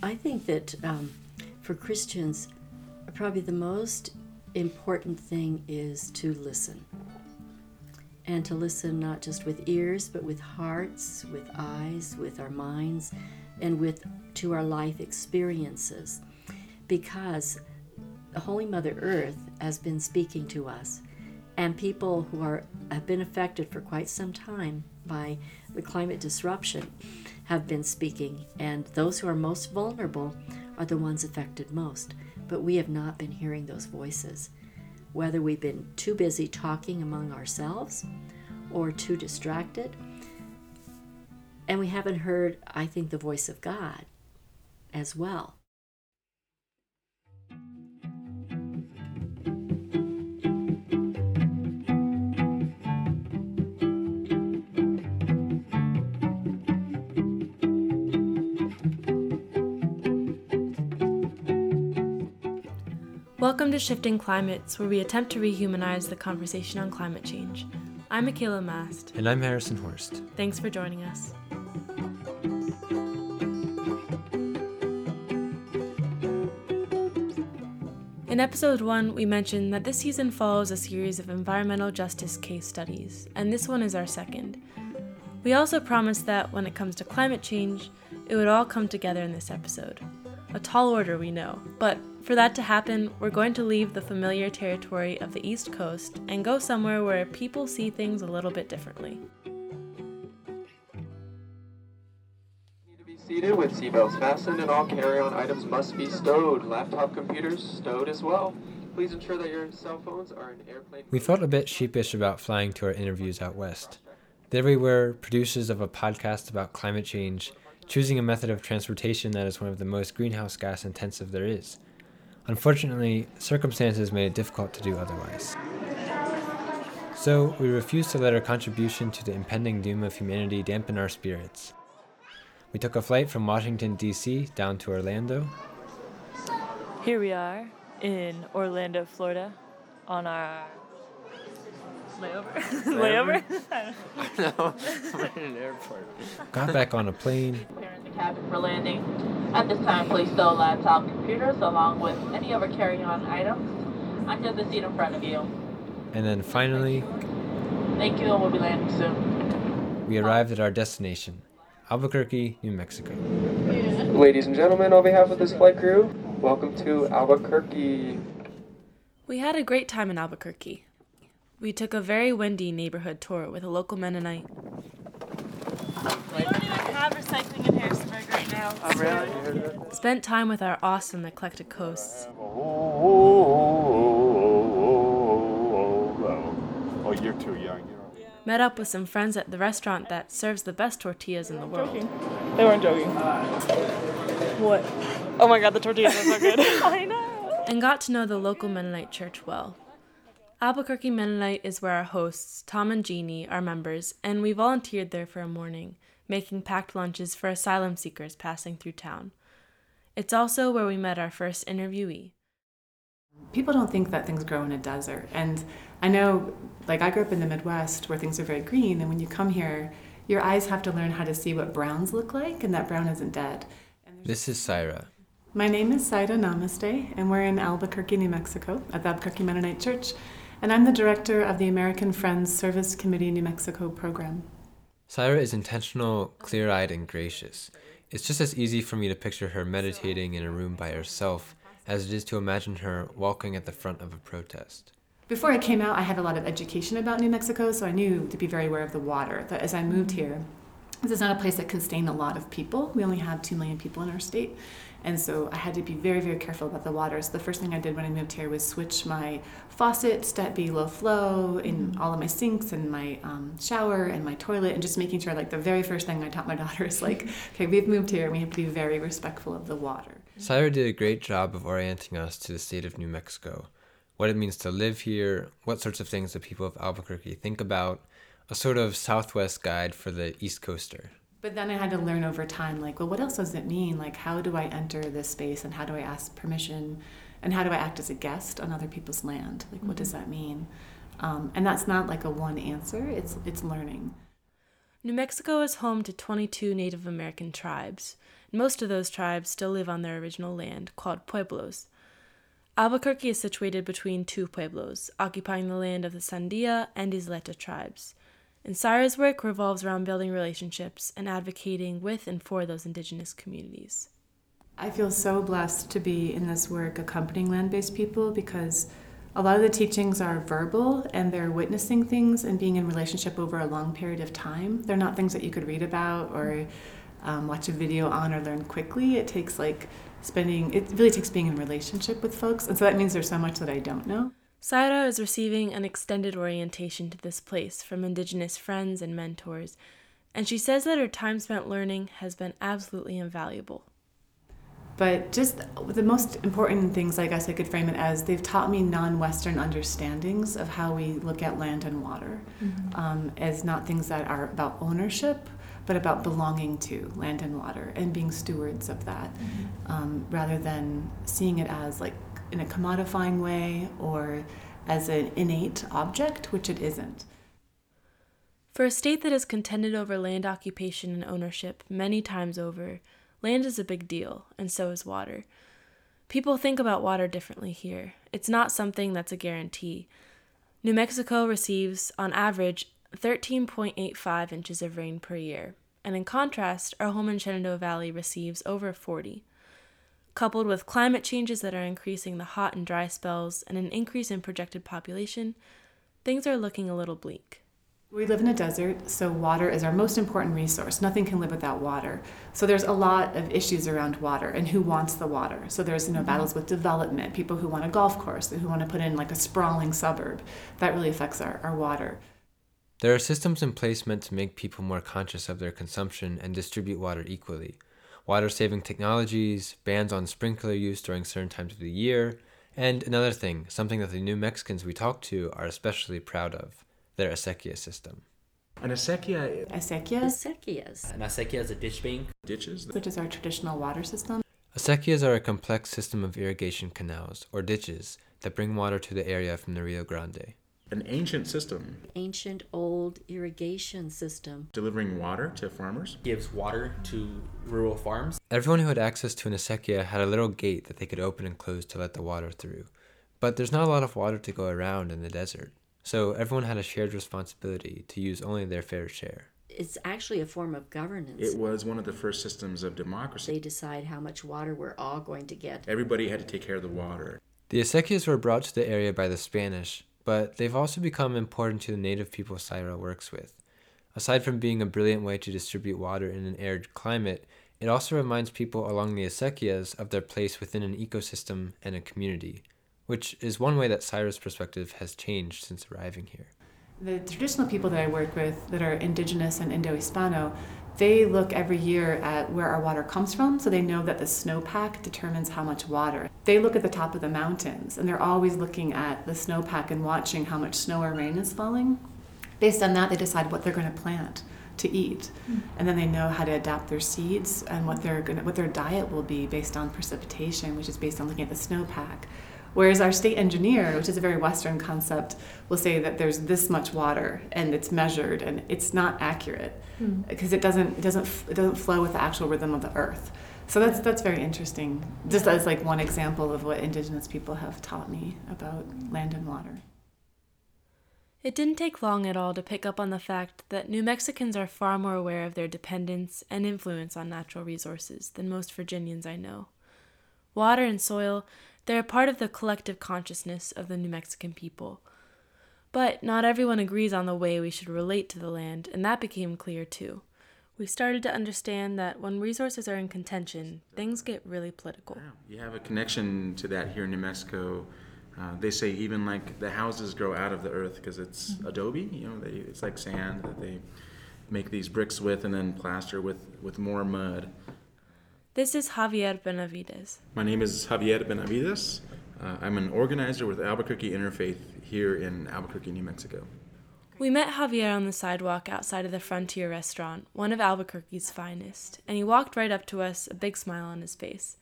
I think that for Christians, probably the most important thing is to listen. And to listen not just with ears, but with hearts, with eyes, with our minds, and to our life experiences. Because Holy Mother Earth has been speaking to us, and people who have been affected for quite some time by the climate disruption have been speaking, and those who are most vulnerable are the ones affected most. But we have not been hearing those voices, whether we've been too busy talking among ourselves or too distracted. And we haven't heard, I think, the voice of God as well. Welcome to Shifting Climates, where we attempt to rehumanize the conversation on climate change. I'm Michaela Mast. And I'm Harrison Horst. Thanks for joining us. In episode 1, we mentioned that this season follows a series of environmental justice case studies, and this one is our second. We also promised that when it comes to climate change, it would all come together in this episode. A tall order, we know, but for that to happen, we're going to leave the familiar territory of the East Coast and go somewhere where people see things a little bit differently. Need to be seated with seatbelts fastened and all carry-on items must be stowed. Laptop computers stowed as well. Please ensure that your cell phones are in airplane. We felt a bit sheepish about flying to our interviews out west. There we were, producers of a podcast about climate change, choosing a method of transportation that is one of the most greenhouse gas intensive there is. Unfortunately, circumstances made it difficult to do otherwise. So we refused to let our contribution to the impending doom of humanity dampen our spirits. We took a flight from Washington, D.C. down to Orlando. Here we are in Orlando, Florida, on our Layover? I don't know. We're in an airport. Got back on a plane. We're in the cabin for landing. At this time, please stow laptop computers along with any other carry-on items under the seat in front of you. And then finally... Thank you, and we'll be landing soon. We arrived at our destination, Albuquerque, New Mexico. Yeah. Ladies and gentlemen, on behalf of this flight crew, welcome to Albuquerque. We had a great time in Albuquerque. We took a very windy neighborhood tour with a local Mennonite. We don't even have recycling in Harrisburg right now. Really? Spent time with our awesome eclectic hosts. Oh, you're too young. Met up with some friends at the restaurant that serves the best tortillas in the world. Joking. They weren't joking. What? Oh my God, the tortillas are so good. I know. And got to know the local Mennonite church well. Albuquerque Mennonite is where our hosts, Tom and Jeannie, are members, and we volunteered there for a morning, making packed lunches for asylum seekers passing through town. It's also where we met our first interviewee. People don't think that things grow in a desert, and I know, like, I grew up in the Midwest where things are very green, and when you come here, your eyes have to learn how to see what browns look like, and that brown isn't dead. This is Saira. My name is Saira, namaste, and we're in Albuquerque, New Mexico, at the Albuquerque Mennonite Church. And I'm the director of the American Friends Service Committee New Mexico program. Saira is intentional, clear-eyed, and gracious. It's just as easy for me to picture her meditating in a room by herself as it is to imagine her walking at the front of a protest. Before I came out, I had a lot of education about New Mexico, so I knew to be very aware of the water. That as I moved here, this is not a place that can sustain a lot of people. We only have 2 million people in our state. And so I had to be very, very careful about the water. So the first thing I did when I moved here was switch my faucets to be low flow in all of my sinks and my shower and my toilet, and just making sure, like, the very first thing I taught my daughter is, like, okay, we've moved here and we have to be very respectful of the water. Saira did a great job of orienting us to the state of New Mexico, what it means to live here, what sorts of things the people of Albuquerque think about, a sort of Southwest guide for the East Coaster. But then I had to learn over time, like, well, what else does it mean? Like, how do I enter this space, and how do I ask permission, and how do I act as a guest on other people's land? Like, what does that mean? And that's not like a one answer, it's learning. New Mexico is home to 22 Native American tribes. Most of those tribes still live on their original land, called pueblos. Albuquerque is situated between two pueblos, occupying the land of the Sandia and Isleta tribes. And Saira's work revolves around building relationships and advocating with and for those indigenous communities. I feel so blessed to be in this work accompanying land-based people because a lot of the teachings are verbal and they're witnessing things and being in relationship over a long period of time. They're not things that you could read about or watch a video on or learn quickly. It really takes being in relationship with folks. And so that means there's so much that I don't know. Saira is receiving an extended orientation to this place from Indigenous friends and mentors, and she says that her time spent learning has been absolutely invaluable. But just the most important things, I guess I could frame it as, they've taught me non-Western understandings of how we look at land and water, as not things that are about ownership, but about belonging to land and water and being stewards of that, rather than seeing it as like in a commodifying way or as an innate object, which it isn't. For a state that has contended over land occupation and ownership many times over, land is a big deal, and so is water. People think about water differently here. It's not something that's a guarantee. New Mexico receives, on average, 13.85 inches of rain per year, and in contrast, our home in Shenandoah Valley receives over 40. Coupled with climate changes that are increasing the hot and dry spells and an increase in projected population, things are looking a little bleak. We live in a desert, so water is our most important resource. Nothing can live without water. So there's a lot of issues around water and who wants the water. So there's battles with development, people who want a golf course and who want to put in like a sprawling suburb. That really affects our water. There are systems in place meant to make people more conscious of their consumption and distribute water equally. Water-saving technologies, bans on sprinkler use during certain times of the year, and another thing, something that the New Mexicans we talk to are especially proud of. Their acequia system. An acequia... Acequias. An acequia is a ditch bank. Ditches. Which is our traditional water system. Acequias are a complex system of irrigation canals, or ditches, that bring water to the area from the Rio Grande. An ancient system. Ancient old irrigation system. Delivering water to farmers. Gives water to rural farms. Everyone who had access to an acequia had a little gate that they could open and close to let the water through. But there's not a lot of water to go around in the desert. So everyone had a shared responsibility to use only their fair share. It's actually a form of governance. It was one of the first systems of democracy. They decide how much water we're all going to get. Everybody had to take care of the water. The acequias were brought to the area by the Spanish, but they've also become important to the native people Saira works with. Aside from being a brilliant way to distribute water in an arid climate, it also reminds people along the acequias of their place within an ecosystem and a community, which is one way that Saira's perspective has changed since arriving here. The traditional people that I work with that are indigenous and Indo-Hispano, they look every year at where our water comes from, so they know that the snowpack determines how much water. They look at the top of the mountains, and they're always looking at the snowpack and watching how much snow or rain is falling. Based on that, they decide what they're going to plant to eat, and then they know how to adapt their seeds and what their diet will be based on precipitation, which is based on looking at the snowpack. Whereas our state engineer, which is a very Western concept, will say that there's this much water and it's measured and it's not accurate because it doesn't flow with the actual rhythm of the earth. So that's very interesting, just as like one example of what indigenous people have taught me about land and water. It didn't take long at all to pick up on the fact that New Mexicans are far more aware of their dependence and influence on natural resources than most Virginians I know. Water and soil, they're a part of the collective consciousness of the New Mexican people. But not everyone agrees on the way we should relate to the land, and that became clear too. We started to understand that when resources are in contention, things get really political. Wow. You have a connection to that here in New Mexico. They say even like the houses grow out of the earth because it's adobe. It's like sand that they make these bricks with and then plaster with more mud. This is Javier Benavides. My name is Javier Benavides. I'm an organizer with Albuquerque Interfaith here in Albuquerque, New Mexico. We met Javier on the sidewalk outside of the Frontier restaurant, one of Albuquerque's finest, and he walked right up to us, a big smile on his face.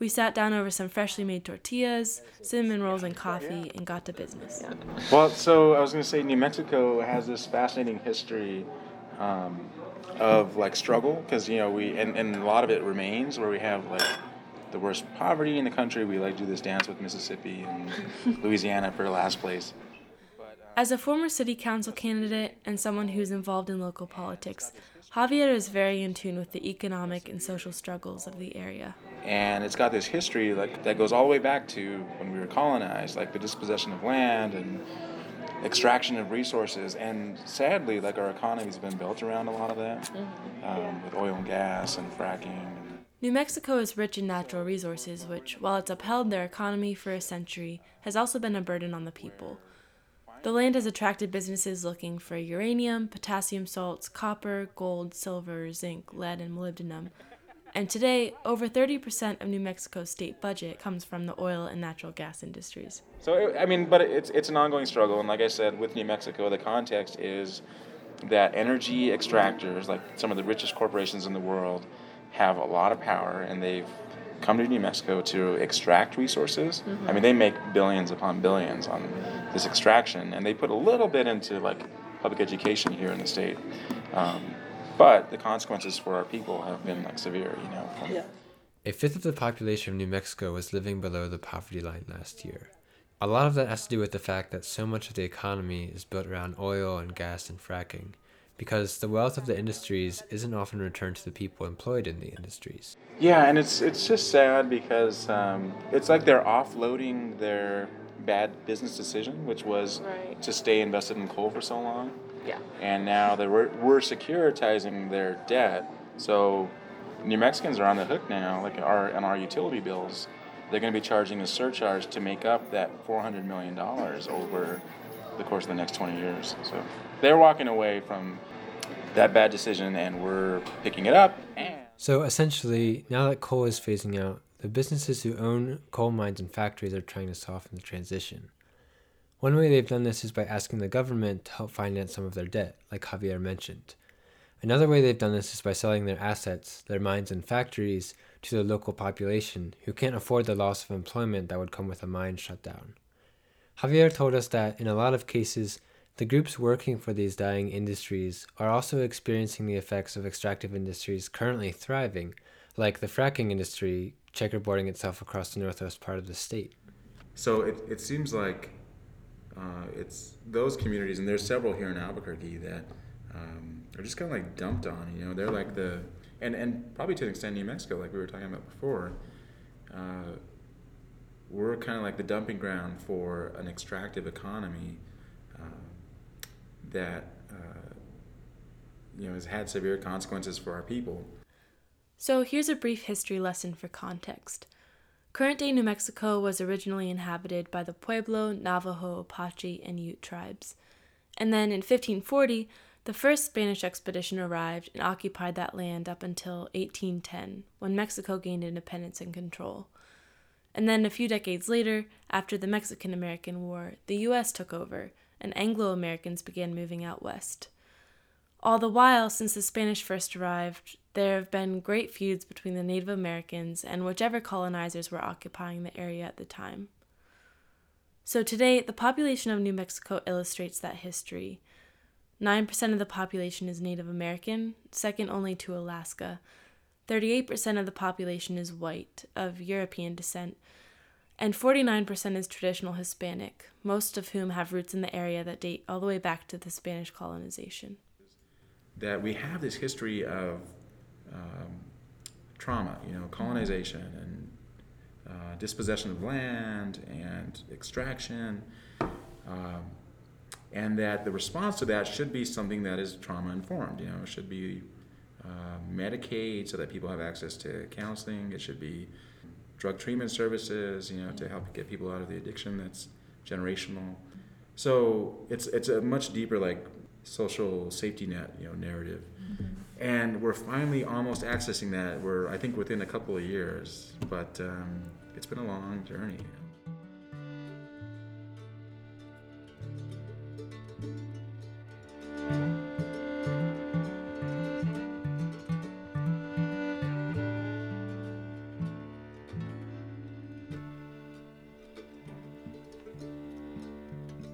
We sat down over some freshly made tortillas, cinnamon rolls, and coffee, and got to business. Well, so I was going to say New Mexico has this fascinating history of like struggle, because you know we and a lot of it remains where we have like the worst poverty in the country. We like do this dance with Mississippi and Louisiana for last place. As a former city council candidate and someone who's involved in local politics, Javier is very in tune with the economic and social struggles of the area. And it's got this history like that goes all the way back to when we were colonized, like the dispossession of land and extraction of resources. And sadly, like our economy's been built around a lot of that, with oil and gas and fracking. New Mexico is rich in natural resources, which, while it's upheld their economy for a century, has also been a burden on the people. The land has attracted businesses looking for uranium, potassium salts, copper, gold, silver, zinc, lead, and molybdenum. And today, over 30% of New Mexico's state budget comes from the oil and natural gas industries. So, I mean, but it's an ongoing struggle. And like I said, with New Mexico, the context is that energy extractors, like some of the richest corporations in the world, have a lot of power, and they've come to New Mexico to extract resources. Mm-hmm. I mean, they make billions upon billions on this extraction, and they put a little bit into like public education here in the state. But the consequences for our people have been like severe, you know. Yeah. A fifth of the population of New Mexico was living below the poverty line last year. A lot of that has to do with the fact that so much of the economy is built around oil and gas and fracking, because the wealth of the industries isn't often returned to the people employed in the industries. Yeah, and it's just sad because it's like they're offloading their bad business decision, which was to stay invested in coal for so long. Yeah. And now they we're securitizing their debt. So New Mexicans are on the hook now, like on our utility bills. They're going to be charging a surcharge to make up that $400 million over the course of the next 20 years. So they're walking away from that bad decision, and we're picking it up. So essentially, now that coal is phasing out, the businesses who own coal mines and factories are trying to soften the transition. One way they've done this is by asking the government to help finance some of their debt, like Javier mentioned. Another way they've done this is by selling their assets, their mines and factories, to the local population who can't afford the loss of employment that would come with a mine shutdown. Javier told us that, in a lot of cases, the groups working for these dying industries are also experiencing the effects of extractive industries currently thriving, like the fracking industry checkerboarding itself across the northwest part of the state. So it seems like it's those communities, and there's several here in Albuquerque that are just kind of like dumped on, you know. They're like and probably to an extent New Mexico, like we were talking about before, we're kind of like the dumping ground for an extractive economy that you know has had severe consequences for our people. So here's a brief history lesson for context. Current-day New Mexico was originally inhabited by the Pueblo, Navajo, Apache, and Ute tribes. And then in 1540, the first Spanish expedition arrived and occupied that land up until 1810, when Mexico gained independence and control. And then a few decades later, after the Mexican-American War, the U.S. took over, and Anglo-Americans began moving out west. All the while, since the Spanish first arrived, there have been great feuds between the Native Americans and whichever colonizers were occupying the area at the time. So today, the population of New Mexico illustrates that history. 9% of the population is Native American, second only to Alaska. 38% of the population is white, of European descent, and 49% is traditional Hispanic, most of whom have roots in the area that date all the way back to the Spanish colonization. That we have this history of trauma, you know, colonization and dispossession of land and extraction, and that the response to that should be something that is trauma-informed. You know, it should be Medicaid so that people have access to counseling. It should be drug treatment services, you know, to help get people out of the addiction that's generational. So it's a much deeper, like, social safety net, you know, narrative. Mm-hmm. And we're finally almost accessing that. We're, I think, within a couple of years, but it's been a long journey.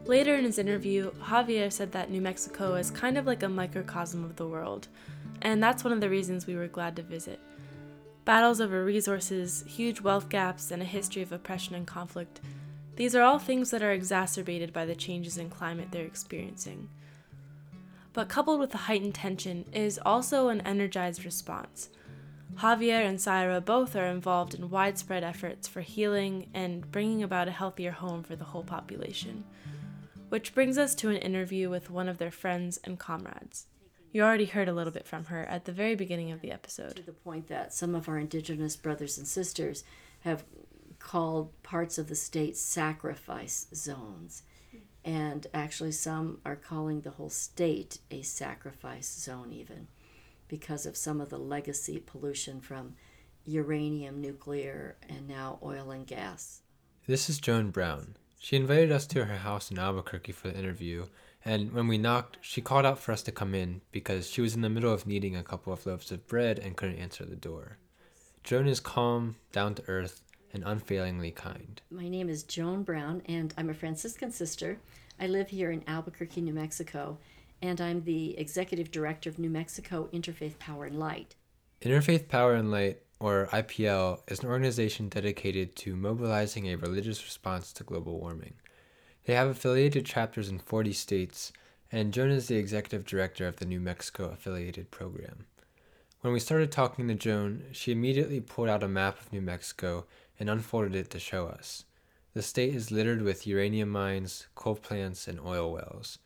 Later in his interview, Javier said that New Mexico is kind of like a microcosm of the world, and that's one of the reasons we were glad to visit. Battles over resources, huge wealth gaps, and a history of oppression and conflict, these are all things that are exacerbated by the changes in climate they're experiencing. But coupled with the heightened tension is also an energized response. Javier and Saira both are involved in widespread efforts for healing and bringing about a healthier home for the whole population. Which brings us to an interview with one of their friends and comrades. You already heard a little bit from her at the very beginning of the episode. To the point that some of our indigenous brothers and sisters have called parts of the state sacrifice zones. And actually some are calling the whole state a sacrifice zone even, because of some of the legacy pollution from uranium, nuclear, and now oil and gas. This is Joan Brown. She invited us to her house in Albuquerque for the interview, and when we knocked, she called out for us to come in because she was in the middle of needing a couple of loaves of bread and couldn't answer the door. Joan is calm, down-to-earth, and unfailingly kind. My name is Joan Brown, and I'm a Franciscan sister. I live here in Albuquerque, New Mexico, and I'm the executive director of New Mexico Interfaith Power and Light. Interfaith Power and Light, or IPL, is an organization dedicated to mobilizing a religious response to global warming. They have affiliated chapters in 40 states, and Joan is the executive director of the New Mexico affiliated program. When we started talking to Joan, she immediately pulled out a map of New Mexico and unfolded it to show us. The state is littered with uranium mines, coal plants, and oil wells.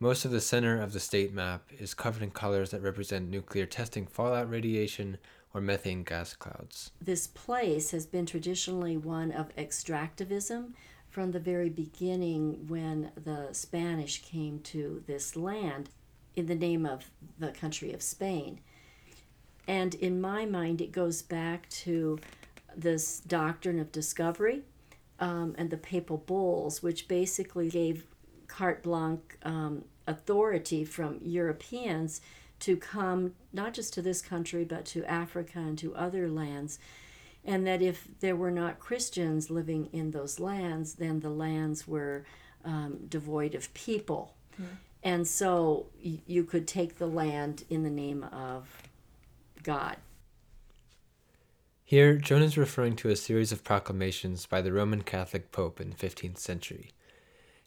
Most of the center of the state map is covered in colors that represent nuclear testing fallout radiation or methane gas clouds. This place has been traditionally one of extractivism from the very beginning when the Spanish came to this land in the name of the country of Spain. And in my mind, it goes back to this doctrine of discovery and the papal bulls, which basically gave carte blanche authority from Europeans to come not just to this country but to Africa and to other lands, and that if there were not Christians living in those lands, then the lands were devoid of people. Mm-hmm. And so you could take the land in the name of God. Here, Joan is referring to a series of proclamations by the Roman Catholic Pope in the 15th century.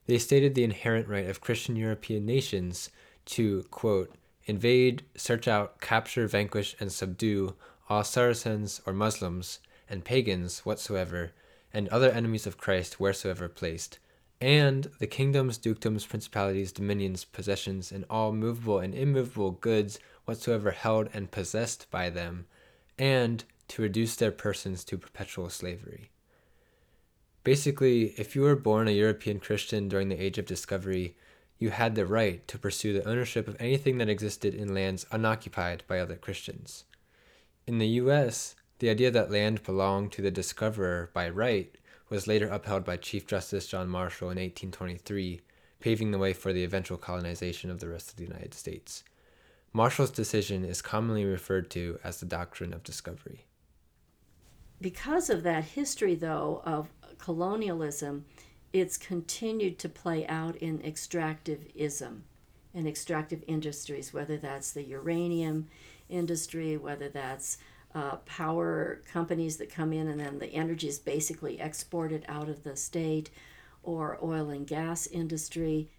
They stated the inherent right of Christian European nations to, quote, invade, search out, capture, vanquish, and subdue all Saracens or Muslims and pagans whatsoever, and other enemies of Christ wheresoever placed, and the kingdoms, dukedoms, principalities, dominions, possessions, and all movable and immovable goods whatsoever held and possessed by them, and to reduce their persons to perpetual slavery. Basically, if you were born a European Christian during the Age of Discovery, you had the right to pursue the ownership of anything that existed in lands unoccupied by other Christians. In the U.S., the idea that land belonged to the discoverer by right was later upheld by Chief Justice John Marshall in 1823, paving the way for the eventual colonization of the rest of the United States. Marshall's decision is commonly referred to as the Doctrine of Discovery. Because of that history, though, of colonialism, it's continued to play out in extractivism and extractive industries, whether that's the uranium industry, whether that's power companies that come in and then the energy is basically exported out of the state, or oil and gas industry.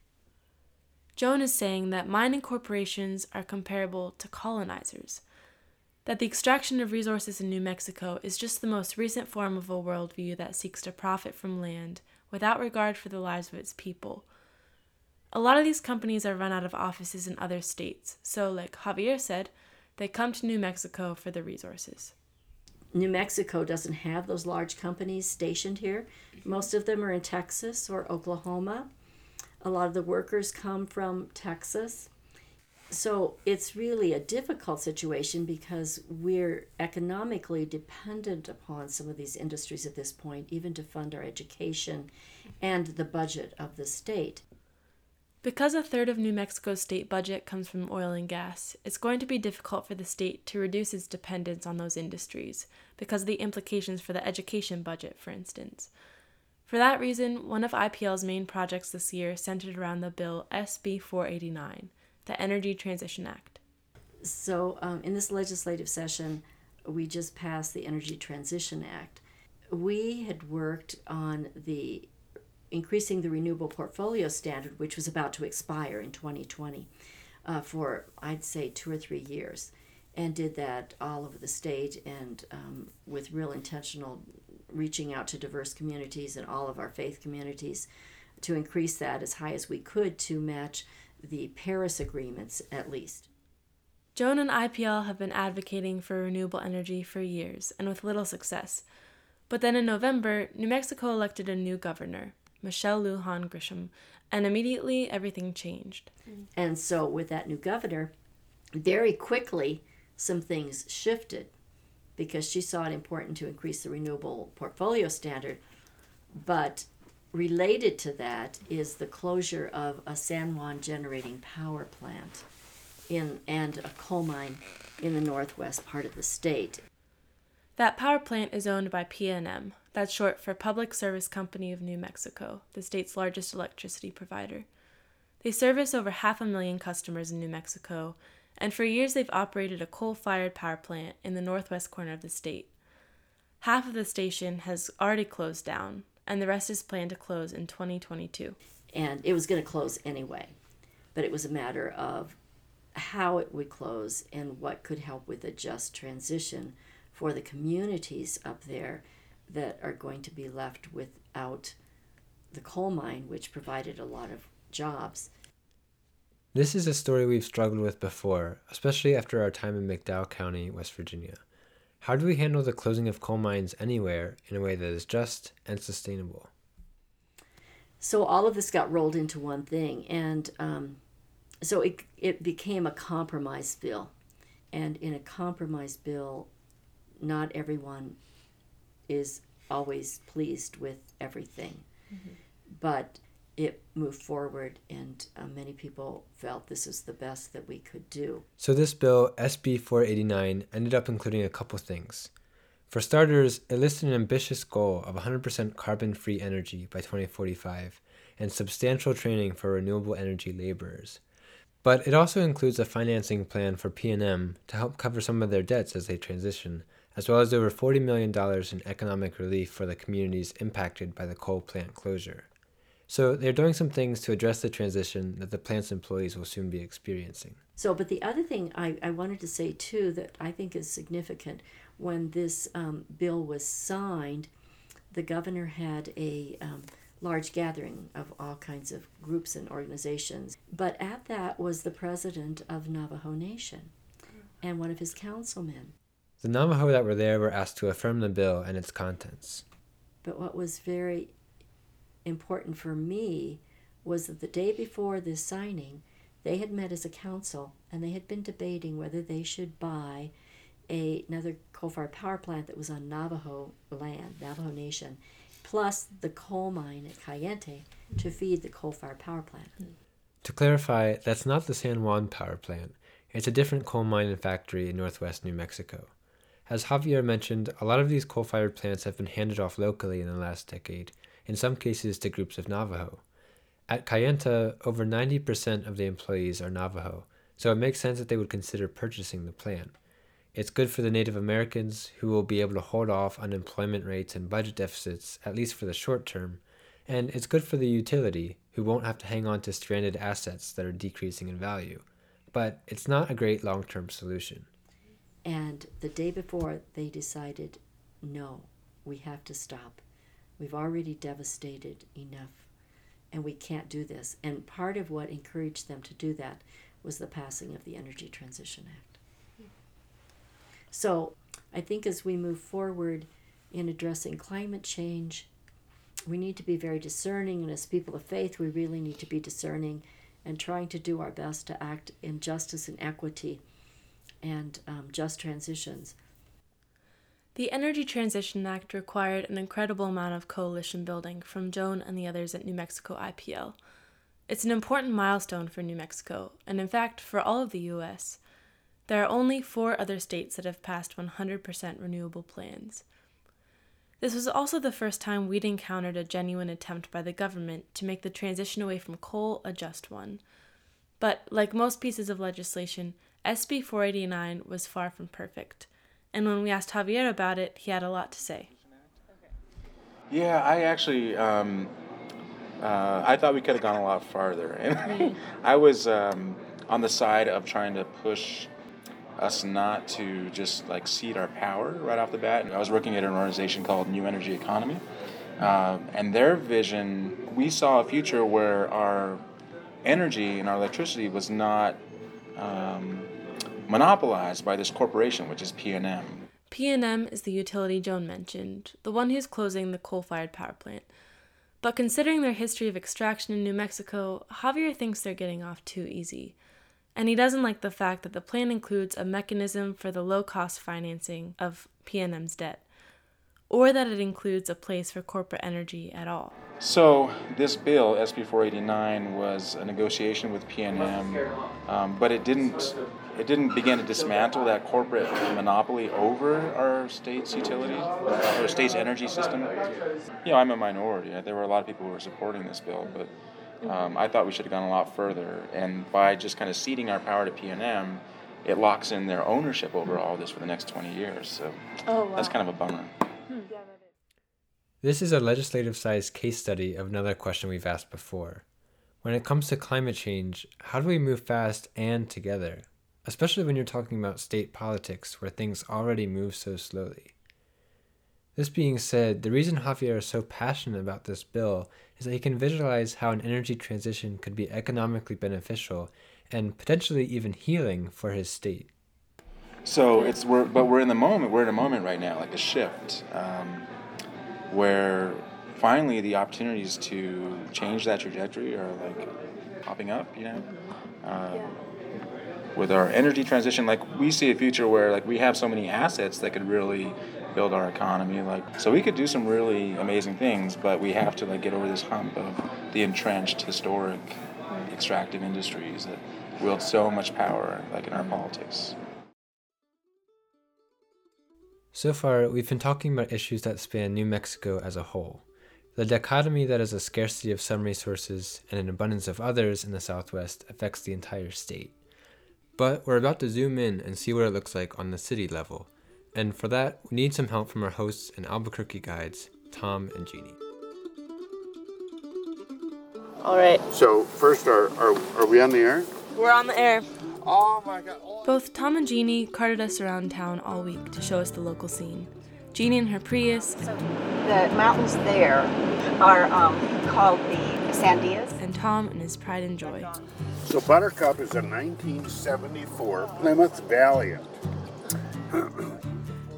Joan is saying that mining corporations are comparable to colonizers. That the extraction of resources in New Mexico is just the most recent form of a worldview that seeks to profit from land without regard for the lives of its people. A lot of these companies are run out of offices in other states, so like Javier said, they come to New Mexico for the resources. New Mexico doesn't have those large companies stationed here. Most of them are in Texas or Oklahoma. A lot of the workers come from Texas. So it's really a difficult situation because we're economically dependent upon some of these industries at this point, even to fund our education and the budget of the state. Because a third of New Mexico's state budget comes from oil and gas, it's going to be difficult for the state to reduce its dependence on those industries because of the implications for the education budget, for instance. For that reason, one of IPL's main projects this year centered around the bill SB 489, the Energy Transition Act. So in this legislative session, we just passed the Energy Transition Act. We had worked on the increasing the renewable portfolio standard, which was about to expire in 2020 for, I'd say, 2 or 3 years, and did that all over the state and with real intentional reaching out to diverse communities and all of our faith communities to increase that as high as we could to match the Paris agreements at least. Joan and IPL have been advocating for renewable energy for years and with little success. But then in November, New Mexico elected a new governor, Michelle Lujan Grisham, and immediately everything changed. And so with that new governor, very quickly some things shifted, because she saw it important to increase the renewable portfolio standard. But related to that is the closure of a San Juan generating power plant and a coal mine in the northwest part of the state. That power plant is owned by PNM, that's short for Public Service Company of New Mexico, the state's largest electricity provider. They service over 500,000 customers in New Mexico, and for years they've operated a coal-fired power plant in the northwest corner of the state. Half of the station has already closed down, and the rest is planned to close in 2022. And it was going to close anyway, but it was a matter of how it would close and what could help with a just transition for the communities up there that are going to be left without the coal mine, which provided a lot of jobs. This is a story we've struggled with before, especially after our time in McDowell County, West Virginia. How do we handle the closing of coal mines anywhere in a way that is just and sustainable? So all of this got rolled into one thing, and so it became a compromise bill. And in a compromise bill, not everyone is always pleased with everything, mm-hmm. but it moved forward, and many people felt this is the best that we could do. So this bill, SB 489, ended up including a couple things. For starters, it listed an ambitious goal of 100% carbon-free energy by 2045 and substantial training for renewable energy laborers. But it also includes a financing plan for PNM to help cover some of their debts as they transition, as well as over $40 million in economic relief for the communities impacted by the coal plant closure. So they're doing some things to address the transition that the plant's employees will soon be experiencing. So, but the other thing I wanted to say, too, that I think is significant, when this bill was signed, the governor had a large gathering of all kinds of groups and organizations. But at that was the president of Navajo Nation and one of his councilmen. The Navajo that were there were asked to affirm the bill and its contents. But what was very important for me was that the day before this signing, they had met as a council and they had been debating whether they should buy another coal-fired power plant that was on Navajo land, Navajo Nation, plus the coal mine at Kayenta to feed the coal-fired power plant. To clarify, that's not the San Juan power plant. It's a different coal mine and factory in northwest New Mexico. As Javier mentioned, a lot of these coal-fired plants have been handed off locally in the last decade, in some cases to groups of Navajo. At Kayenta, over 90% of the employees are Navajo, so it makes sense that they would consider purchasing the plant. It's good for the Native Americans, who will be able to hold off unemployment rates and budget deficits, at least for the short term, and it's good for the utility, who won't have to hang on to stranded assets that are decreasing in value. But it's not a great long-term solution. And the day before, they decided, no, we have to stop. We've already devastated enough, and we can't do this. And part of what encouraged them to do that was the passing of the Energy Transition Act. So I think as we move forward in addressing climate change, we need to be very discerning, and as people of faith, we really need to be discerning and trying to do our best to act in justice and equity and just transitions. The Energy Transition Act required an incredible amount of coalition building from Joan and the others at New Mexico IPL. It's an important milestone for New Mexico, and in fact, for all of the U.S. There are only 4 other states that have passed 100% renewable plans. This was also the first time we'd encountered a genuine attempt by the government to make the transition away from coal a just one. But, like most pieces of legislation, SB 489 was far from perfect. And when we asked Javier about it, he had a lot to say. Yeah, I actually, I thought we could have gone a lot farther. And I was on the side of trying to push us not to just like cede our power right off the bat. I was working at an organization called New Energy Economy, and their vision, we saw a future where our energy and our electricity was not monopolized by this corporation, which is PNM. PNM is the utility Joan mentioned, the one who's closing the coal-fired power plant. But considering their history of extraction in New Mexico, Javier thinks they're getting off too easy. And he doesn't like the fact that the plan includes a mechanism for the low-cost financing of PNM's debt, or that it includes a place for corporate energy at all. So this bill, SB 489, was a negotiation with PNM, but it didn't begin to dismantle that corporate monopoly over our state's utility, our state's energy system. You know, I'm a minority. There were a lot of people who were supporting this bill, but I thought we should have gone a lot further, and by just kind of ceding our power to PNM, it locks in their ownership over all this for the next 20 years, so that's kind of a bummer. This is a legislative-sized case study of another question we've asked before. When it comes to climate change, how do we move fast and together, especially when you're talking about state politics where things already move so slowly? This being said, the reason Javier is so passionate about this bill is that he can visualize how an energy transition could be economically beneficial and potentially even healing for his state. So we're in the moment. We're in a moment right now, like a shift, where finally the opportunities to change that trajectory are like popping up. You know, with our energy transition, like we see a future where like we have so many assets that could really build our economy, like so we could do some really amazing things, but we have to like get over this hump of the entrenched historic extractive industries that wield so much power like in our politics. So far, we've been talking about issues that span New Mexico as a whole, the dichotomy that is a scarcity of some resources and an abundance of others in the Southwest affects the entire state. But we're about to zoom in and see what it looks like on the city level. And for that, we need some help from our hosts and Albuquerque guides, Tom and Jeannie. All right. So first, are we on the air? We're on the air. Oh my God. Both Tom and Jeannie carted us around town all week to show us the local scene. Jeannie and her Prius. So the mountains there are called the Sandias. And Tom and his pride and joy. So Buttercup is a 1974 Plymouth Valiant.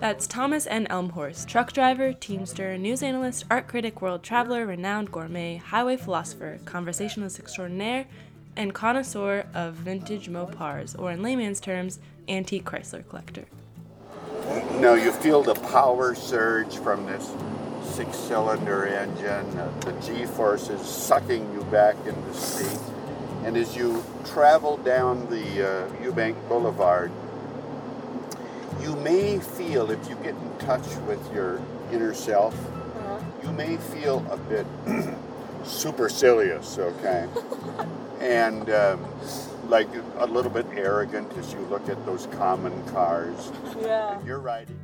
That's Thomas N. Elmhorst, truck driver, teamster, news analyst, art critic, world traveler, renowned gourmet, highway philosopher, conversationalist extraordinaire, and connoisseur of vintage Mopars, or in layman's terms, antique Chrysler collector. No, you feel the power surge from this six-cylinder engine, the G-forces sucking you back into the seat. And as you travel down the Eubank Boulevard, you may feel, if you get in touch with your inner self, you may feel a bit supercilious, okay? And like a little bit arrogant as you look at those common cars. Yeah. You're riding.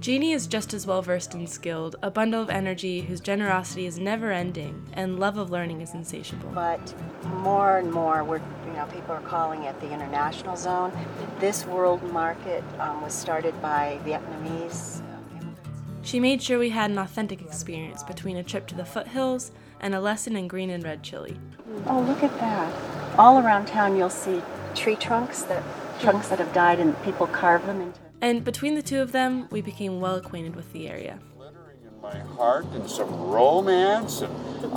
Jeannie is just as well versed and skilled, a bundle of energy whose generosity is never ending and love of learning is insatiable. But more and more, people are calling it the international zone. This world market was started by Vietnamese immigrants. She made sure we had an authentic experience between a trip to the foothills and a lesson in green and red chili. Oh, look at that. All around town you'll see tree trunks, that have died, and people carve them into. And between the two of them, we became well acquainted with the area. Glittering in my heart and some romance, and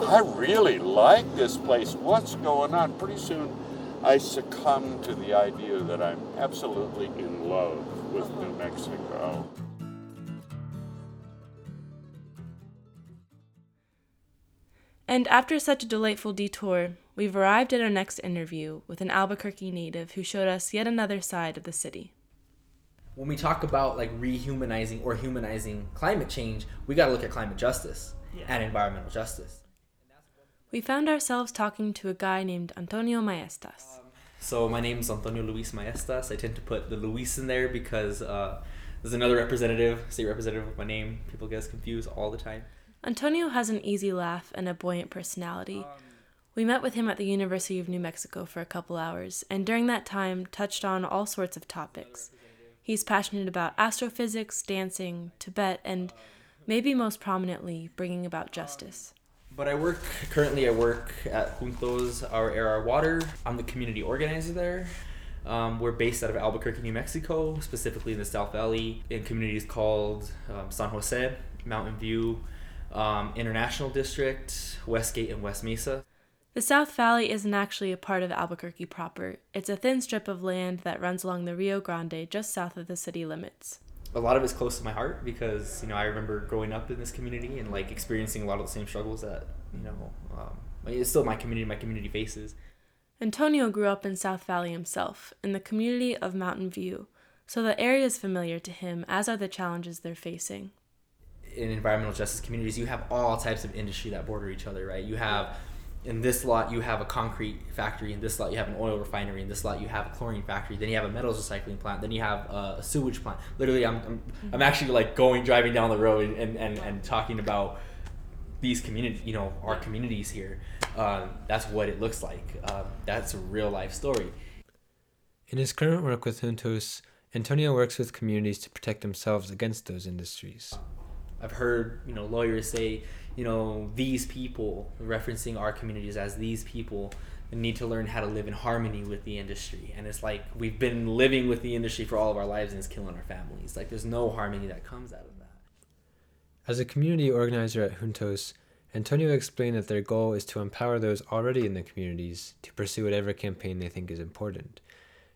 I really like this place. What's going on? Pretty soon I succumbed to the idea that I'm absolutely in love with New Mexico. And after such a delightful detour, we've arrived at our next interview with an Albuquerque native who showed us yet another side of the city. when we talk about like rehumanizing or humanizing climate change, we got to look at climate justice and environmental justice. We found ourselves talking to a guy named Antonio Maestas. So my name is Antonio Luis Maestas. I tend to put the Luis in there because there's another representative, state representative with my name. People get us confused all the time. Antonio has an easy laugh and a buoyant personality. We met with him at the University of New Mexico for a couple hours, and during that time touched on all sorts of topics. He's passionate about astrophysics, dancing, Tibet, and maybe most prominently, bringing about justice. But I work at Juntos, our Air, our Water. I'm the community organizer there. We're based out of Albuquerque, New Mexico, specifically in the South Valley, in communities called San Jose, Mountain View, International District, Westgate, and West Mesa. The South Valley isn't actually a part of Albuquerque proper. It's a thin strip of land that runs along the Rio Grande just south of the city limits. A lot of it's close to my heart because, you know, I remember growing up in this community and like experiencing a lot of the same struggles that, you know, it's still my community faces. Antonio grew up in South Valley himself, in the community of Mountain View, so the area is familiar to him, as are the challenges they're facing. In environmental justice communities, you have all types of industry that border each other, right? You have, in this lot, you have a concrete factory. In this lot, you have an oil refinery. In this lot, you have a chlorine factory. Then you have a metals recycling plant. Then you have a sewage plant. Literally, I'm actually like driving down the road and talking about these community, you know, our communities here. That's what it looks like. That's a real life story. In his current work with Juntos, Antonio works with communities to protect themselves against those industries. I've heard, you know, lawyers say, you know, these people, referencing our communities as these people, need to learn how to live in harmony with the industry. And it's like we've been living with the industry for all of our lives and it's killing our families. Like there's no harmony that comes out of that. As a community organizer at Juntos, Antonio explained that their goal is to empower those already in the communities to pursue whatever campaign they think is important.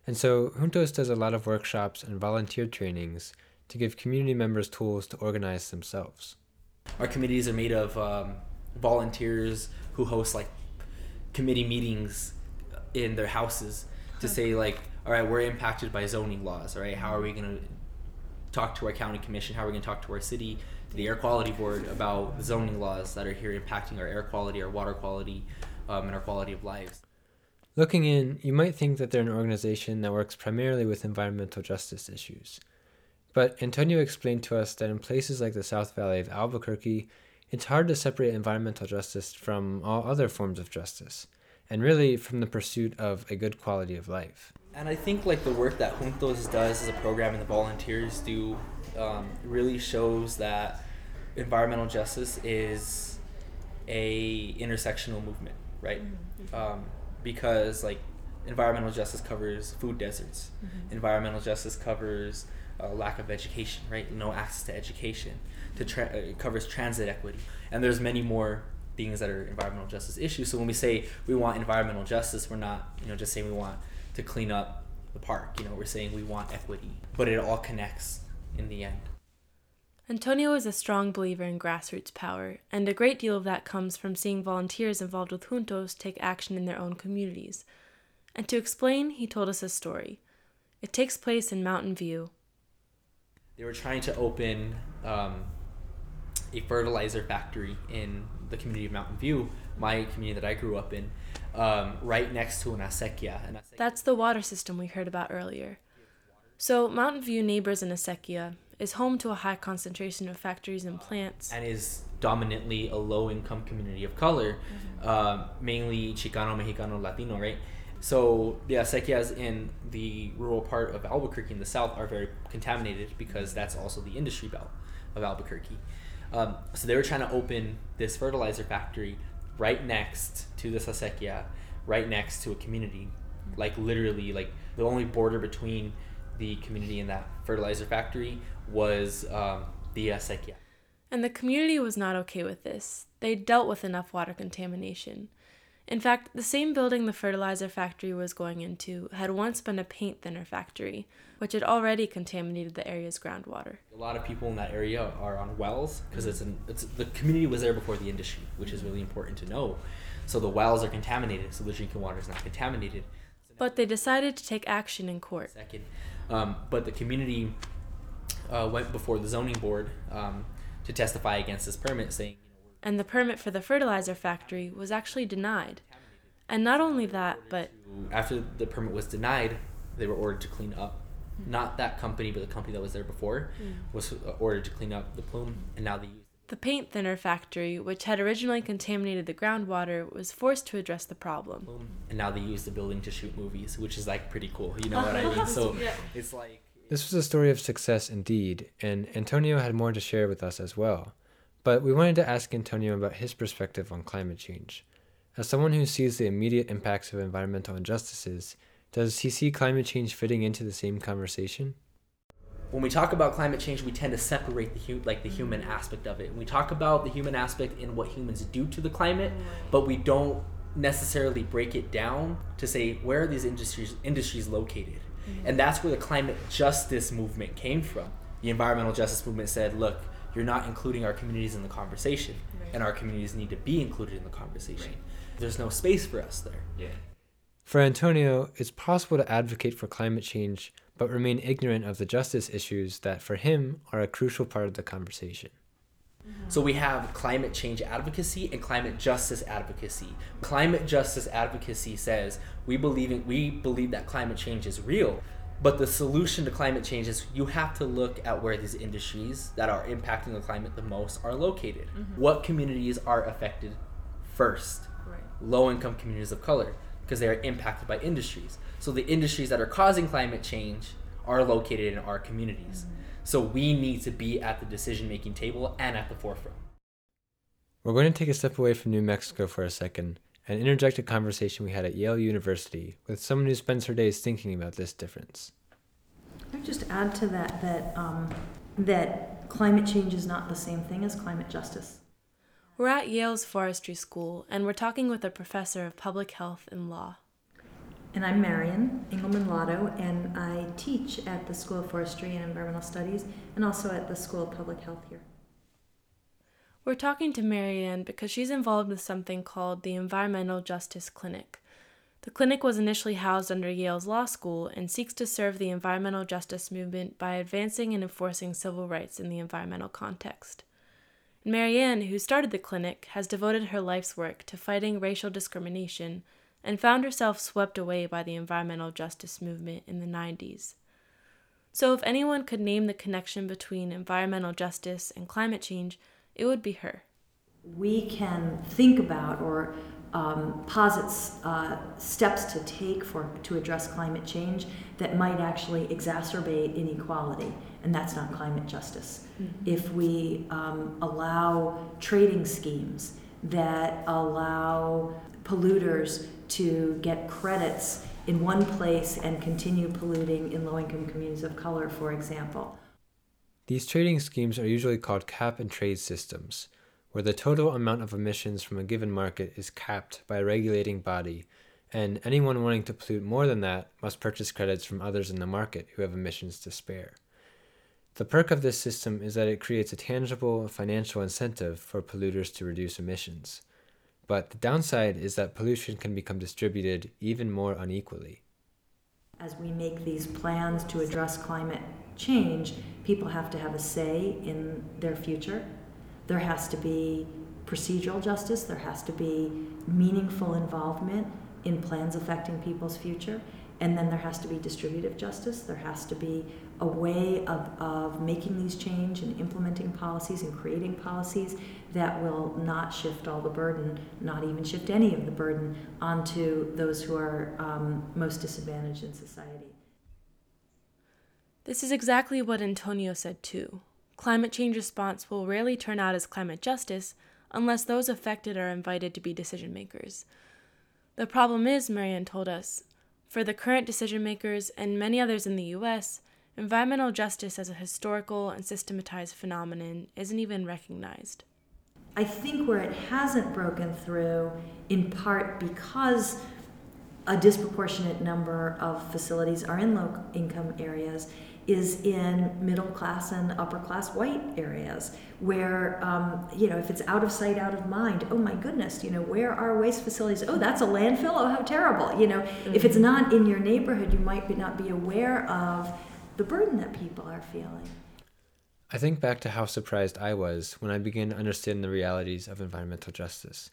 And so Juntos does a lot of workshops and volunteer trainings to give community members tools to organize themselves. Our committees are made of volunteers who host like committee meetings in their houses to say like, all right, we're impacted by zoning laws, all right? How are we gonna talk to our county commission? How are we gonna talk to our city, to the air quality board about zoning laws that are here impacting our air quality, our water quality, and our quality of lives? Looking in, you might think that they're an organization that works primarily with environmental justice issues. But Antonio explained to us that in places like the South Valley of Albuquerque, it's hard to separate environmental justice from all other forms of justice, and really from the pursuit of a good quality of life. And I think like the work that Juntos does as a program and the volunteers do really shows that environmental justice is a intersectional movement, right? Because like environmental justice covers food deserts, environmental justice covers lack of education, right? No access to education. It covers transit equity. And there's many more things that are environmental justice issues. So when we say we want environmental justice, we're not, you know, just saying we want to clean up the park. You know, we're saying we want equity. But it all connects in the end. Antonio is a strong believer in grassroots power, and a great deal of that comes from seeing volunteers involved with Juntos take action in their own communities. And to explain, he told us a story. It takes place in Mountain View. They were trying to open a fertilizer factory in the community of Mountain View, my community that I grew up in, right next to an acequia. That's the water system we heard about earlier. So Mountain View neighbors in acequia is home to a high concentration of factories and plants. And is dominantly a low-income community of color, mainly Chicano, Mexicano, Latino, right? So the acequias in the rural part of Albuquerque in the south are very contaminated because that's also the industry belt of Albuquerque. So they were trying to open this fertilizer factory right next to this acequia, right next to a community. Like literally, like the only border between the community and that fertilizer factory was the acequia. And the community was not okay with this. They dealt with enough water contamination. In fact, the same building the fertilizer factory was going into had once been a paint thinner factory, which had already contaminated the area's groundwater. A lot of people in that area are on wells because the community was there before the industry, which is really important to know. So the wells are contaminated, so the drinking water is not contaminated. But they decided to take action in court. Second, But the community went before the zoning board to testify against this permit, saying... And the permit for the fertilizer factory was actually denied. And not only that, but... After the permit was denied, they were ordered to clean up. Not that company, but the company that was there before was ordered to clean up the plume, and now they use... The paint thinner factory, which had originally contaminated the groundwater, was forced to address the problem. And now they use the building to shoot movies, which is like pretty cool, you know what I mean? So it's like... This was a story of success indeed, and Antonio had more to share with us as well. But we wanted to ask Antonio about his perspective on climate change. As someone who sees the immediate impacts of environmental injustices, does he see climate change fitting into the same conversation? When we talk about climate change, we tend to separate the human aspect of it. We talk about the human aspect and what humans do to the climate, but we don't necessarily break it down to say, where are these industries located? And that's where the climate justice movement came from. The environmental justice movement said, look, you're not including our communities in the conversation, and our communities need to be included in the conversation. There's no space for us there. Yeah. For Antonio, it's possible to advocate for climate change but remain ignorant of the justice issues that, for him, are a crucial part of the conversation. So we have climate change advocacy and climate justice advocacy. Climate justice advocacy says we believe that climate change is real, but the solution to climate change is you have to look at where these industries that are impacting the climate the most are located. What communities are affected first? Low-income communities of color, because they are impacted by industries. So the industries that are causing climate change are located in our communities. So we need to be at the decision-making table and at the forefront. We're going to take a step away from New Mexico for a second and interject a conversation we had at Yale University with someone who spends her days thinking about this difference. I would just add to that climate change is not the same thing as climate justice. We're at Yale's forestry school, and we're talking with a professor of public health and law. And I'm Marian Engelman Lotto, and I teach at the School of Forestry and Environmental Studies, and also at the School of Public Health here. We're talking to Marian because she's involved with something called the Environmental Justice Clinic. The clinic was initially housed under Yale's law school and seeks to serve the environmental justice movement by advancing and enforcing civil rights in the environmental context. Marianne, who started the clinic, has devoted her life's work to fighting racial discrimination and found herself swept away by the environmental justice movement in the 90s. So if anyone could name the connection between environmental justice and climate change, it would be her. We can think about or posits steps to take to address climate change that might actually exacerbate inequality. And that's not climate justice. If we allow trading schemes that allow polluters to get credits in one place and continue polluting in low-income communities of color, for example. These trading schemes are usually called cap-and-trade systems, where the total amount of emissions from a given market is capped by a regulating body, and anyone wanting to pollute more than that must purchase credits from others in the market who have emissions to spare. The perk of this system is that it creates a tangible financial incentive for polluters to reduce emissions. But the downside is that pollution can become distributed even more unequally. As we make these plans to address climate change, people have to have a say in their future. There has to be procedural justice. There has to be meaningful involvement in plans affecting people's future. And then there has to be distributive justice. There has to be a way of making these change and implementing policies and creating policies that will not shift all the burden, not even shift any of the burden, onto those who are most disadvantaged in society. This is exactly what Antonio said too. Climate change response will rarely turn out as climate justice unless those affected are invited to be decision makers. The problem is, Marianne told us, for the current decision makers and many others in the U.S., environmental justice as a historical and systematized phenomenon isn't even recognized. I think where it hasn't broken through, in part because a disproportionate number of facilities are in low-income areas, is in middle-class and upper-class white areas where, if it's out of sight, out of mind, oh my goodness, where are waste facilities? Oh, that's a landfill? Oh, how terrible. If it's not in your neighborhood, you might not be aware of the burden that people are feeling. I think back to how surprised I was when I began to understand the realities of environmental justice.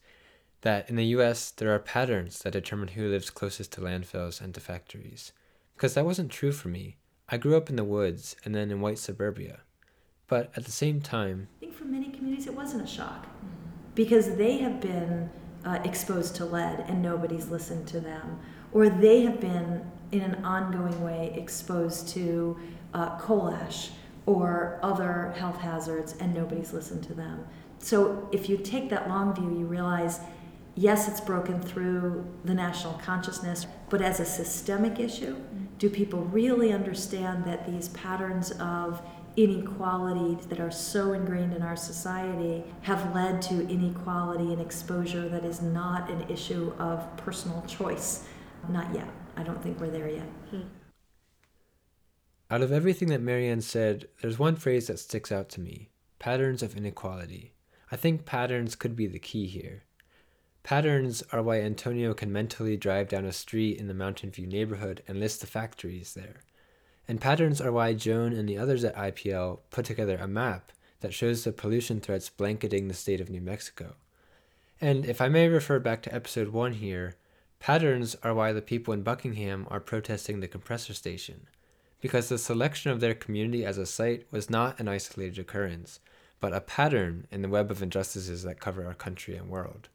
That in the U.S., there are patterns that determine who lives closest to landfills and to factories. Because that wasn't true for me. I grew up in the woods and then in white suburbia. But at the same time, I think for many communities it wasn't a shock. Because they have been exposed to lead and nobody's listened to them. Or they have been, in an ongoing way, exposed to coal ash or other health hazards and nobody's listened to them. So if you take that long view, you realize, yes, it's broken through the national consciousness, but as a systemic issue, do people really understand that these patterns of inequality that are so ingrained in our society have led to inequality and exposure that is not an issue of personal choice? Not yet. I don't think we're there yet. Out of everything that Marianne said, there's one phrase that sticks out to me: patterns of inequality. I think patterns could be the key here. Patterns are why Antonio can mentally drive down a street in the Mountain View neighborhood and list the factories there. And patterns are why Joan and the others at IPL put together a map that shows the pollution threats blanketing the state of New Mexico. And if I may refer back to episode 1 here, patterns are why the people in Buckingham are protesting the compressor station, because the selection of their community as a site was not an isolated occurrence, but a pattern in the web of injustices that cover our country and world.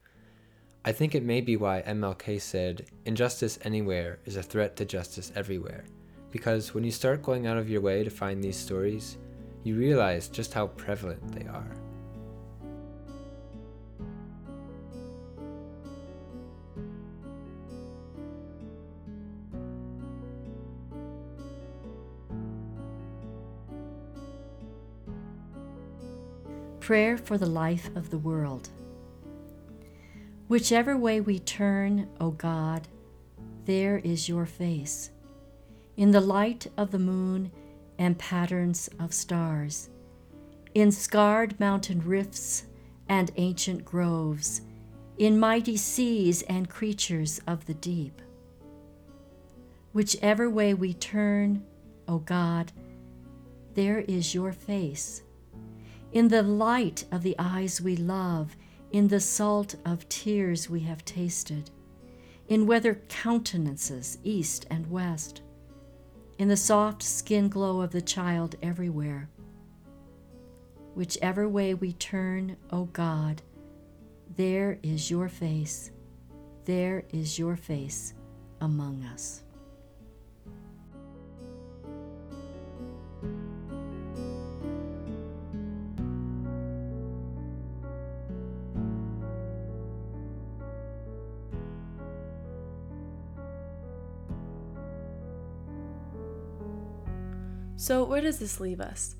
I think it may be why MLK said, "Injustice anywhere is a threat to justice everywhere." Because when you start going out of your way to find these stories, you realize just how prevalent they are. Prayer for the life of the world. Whichever way we turn, O God, there is your face. In the light of the moon and patterns of stars, in scarred mountain rifts and ancient groves, in mighty seas and creatures of the deep. Whichever way we turn, O God, there is your face. In the light of the eyes we love, in the salt of tears we have tasted, in weather countenances east and west, in the soft skin glow of the child everywhere. Whichever way we turn, O God, there is your face. There is your face among us. So where does this leave us?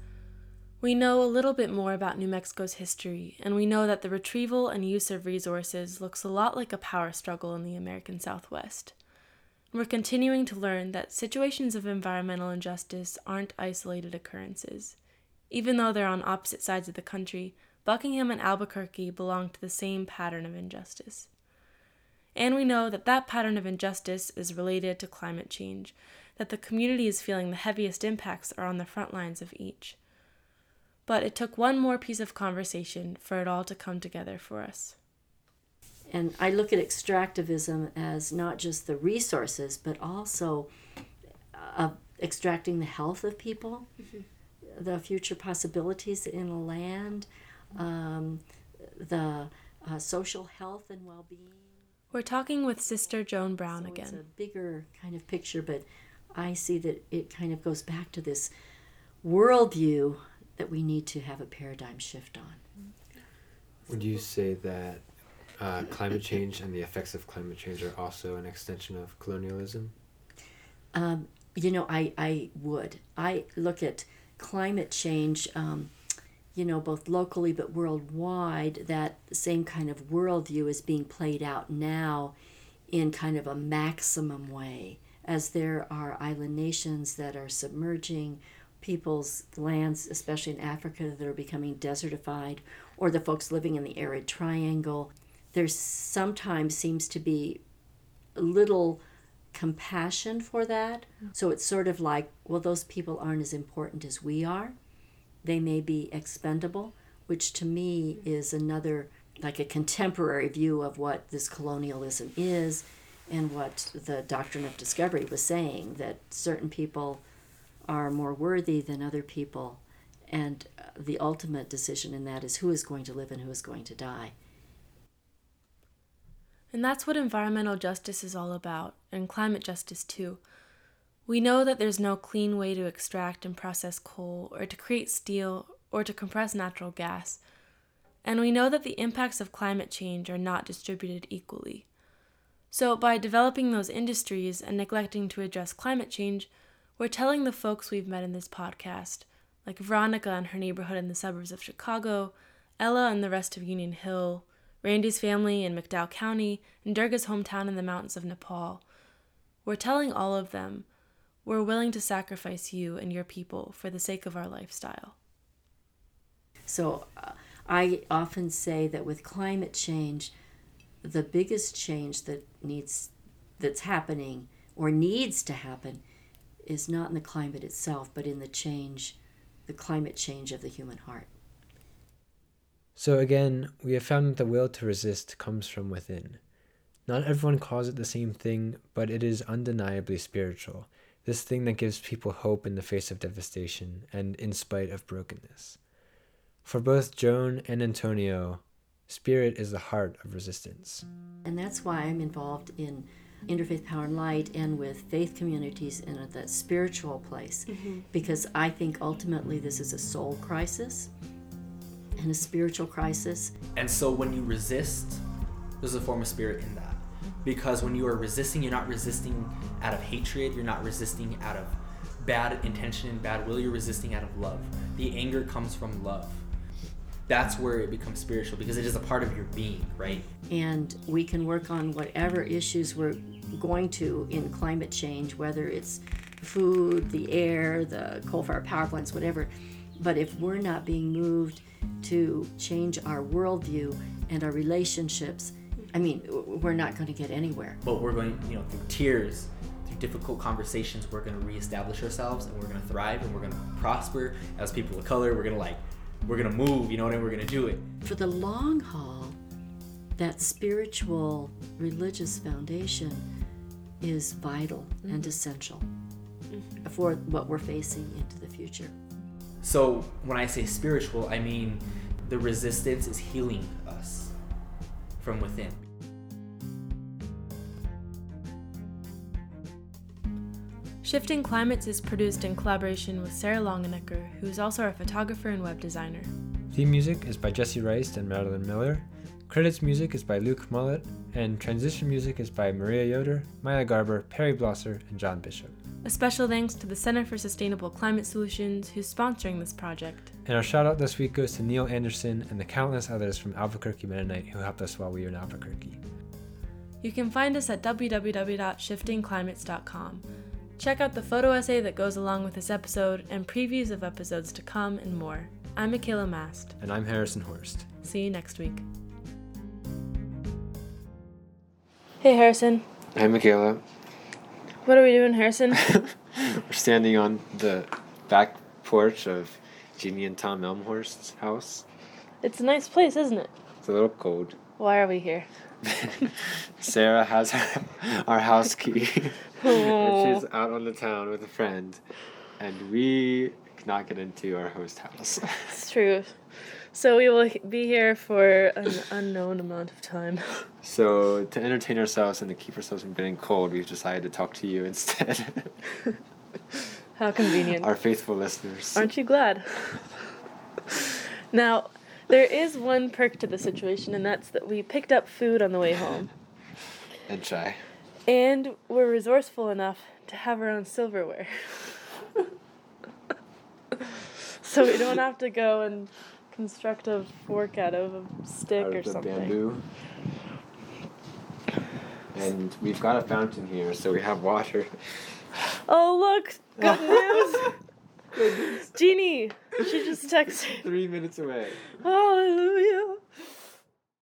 We know a little bit more about New Mexico's history, and we know that the retrieval and use of resources looks a lot like a power struggle in the American Southwest. We're continuing to learn that situations of environmental injustice aren't isolated occurrences. Even though they're on opposite sides of the country, Buckingham and Albuquerque belong to the same pattern of injustice. And we know that that pattern of injustice is related to climate change, that the community is feeling the heaviest impacts are on the front lines of each. But it took one more piece of conversation for it all to come together for us. And I look at extractivism as not just the resources, but also extracting the health of people, mm-hmm. the future possibilities in a land, the social health and well-being. We're talking with Sister Joan Brown again. It's a bigger kind of picture, but I see that it kind of goes back to this worldview that we need to have a paradigm shift on. Would you say that climate change and the effects of climate change are also an extension of colonialism? I would. I look at climate change, both locally but worldwide, that same kind of worldview is being played out now in kind of a maximum way, as there are island nations that are submerging people's lands, especially in Africa, that are becoming desertified, or the folks living in the arid triangle. There sometimes seems to be little compassion for that. So it's sort of like, well, those people aren't as important as we are. They may be expendable, which to me is another, like a contemporary view of what this colonialism is and what the doctrine of discovery was saying, that certain people are more worthy than other people. And the ultimate decision in that is who is going to live and who is going to die. And that's what environmental justice is all about, and climate justice too. We know that there's no clean way to extract and process coal, or to create steel, or to compress natural gas. And we know that the impacts of climate change are not distributed equally. So by developing those industries and neglecting to address climate change, we're telling the folks we've met in this podcast, like Veronica and her neighborhood in the suburbs of Chicago, Ella and the rest of Union Hill, Randy's family in McDowell County, and Durga's hometown in the mountains of Nepal. We're telling all of them, we're willing to sacrifice you and your people for the sake of our lifestyle. So I often say that with climate change, the biggest change that's happening or needs to happen is not in the climate itself, but in the climate change of the human heart. So again, we have found that the will to resist comes from within. Not everyone calls it the same thing, but it is undeniably spiritual, this thing that gives people hope in the face of devastation and in spite of brokenness. For both Joan and Antonio, spirit is the heart of resistance. And that's why I'm involved in Interfaith Power and Light and with faith communities in that spiritual place, because I think ultimately this is a soul crisis and a spiritual crisis. And so when you resist, there's a form of spirit in that. Because when you are resisting, you're not resisting out of hatred, you're not resisting out of bad intention and bad will, you're resisting out of love. The anger comes from love. That's where it becomes spiritual, because it is a part of your being, right? And we can work on whatever issues we're going to in climate change, whether it's food, the air, the coal-fired power plants, whatever. But if we're not being moved to change our worldview and our relationships, I mean, we're not going to get anywhere. But we're going, through tears, through difficult conversations, we're going to reestablish ourselves, and we're going to thrive, and we're going to prosper as people of color. We're going to move, and we're going to do it. For the long haul, that spiritual, religious foundation is vital and essential for what we're facing into the future. So when I say spiritual, I mean the resistance is healing us from within. Shifting Climates is produced in collaboration with Sarah Longenecker, who is also our photographer and web designer. Theme music is by Jesse Rice and Madeline Miller. Credits music is by Luke Mullett, and transition music is by Maria Yoder, Maya Garber, Perry Blosser, and John Bishop. A special thanks to the Center for Sustainable Climate Solutions, who's sponsoring this project. And our shout out this week goes to Neil Anderson and the countless others from Albuquerque Mennonite who helped us while we were in Albuquerque. You can find us at www.shiftingclimates.com. Check out the photo essay that goes along with this episode and previews of episodes to come and more. I'm Michaela Mast. And I'm Harrison Horst. See you next week. Hey, Harrison. Hi, Michaela. What are we doing, Harrison? We're standing on the back porch of Jeannie and Tom Elmhorst's house. It's a nice place, isn't it? It's a little cold. Why are we here? Sarah has our house key. And she's out on the town with a friend. And we cannot get into our host house. It's true. So we will be here for an unknown amount of time. So to entertain ourselves and to keep ourselves from getting cold, we've decided to talk to you instead. How convenient. Our faithful listeners. Aren't you glad? Now, there is one perk to the situation, and that's that we picked up food on the way home. And chai. And we're resourceful enough to have our own silverware. So we don't have to go and construct a fork out of a stick or something. Out of the bamboo. And we've got a fountain here, so we have water. Oh, look! Good news! Jeannie! She just texted. 3 minutes away. Hallelujah!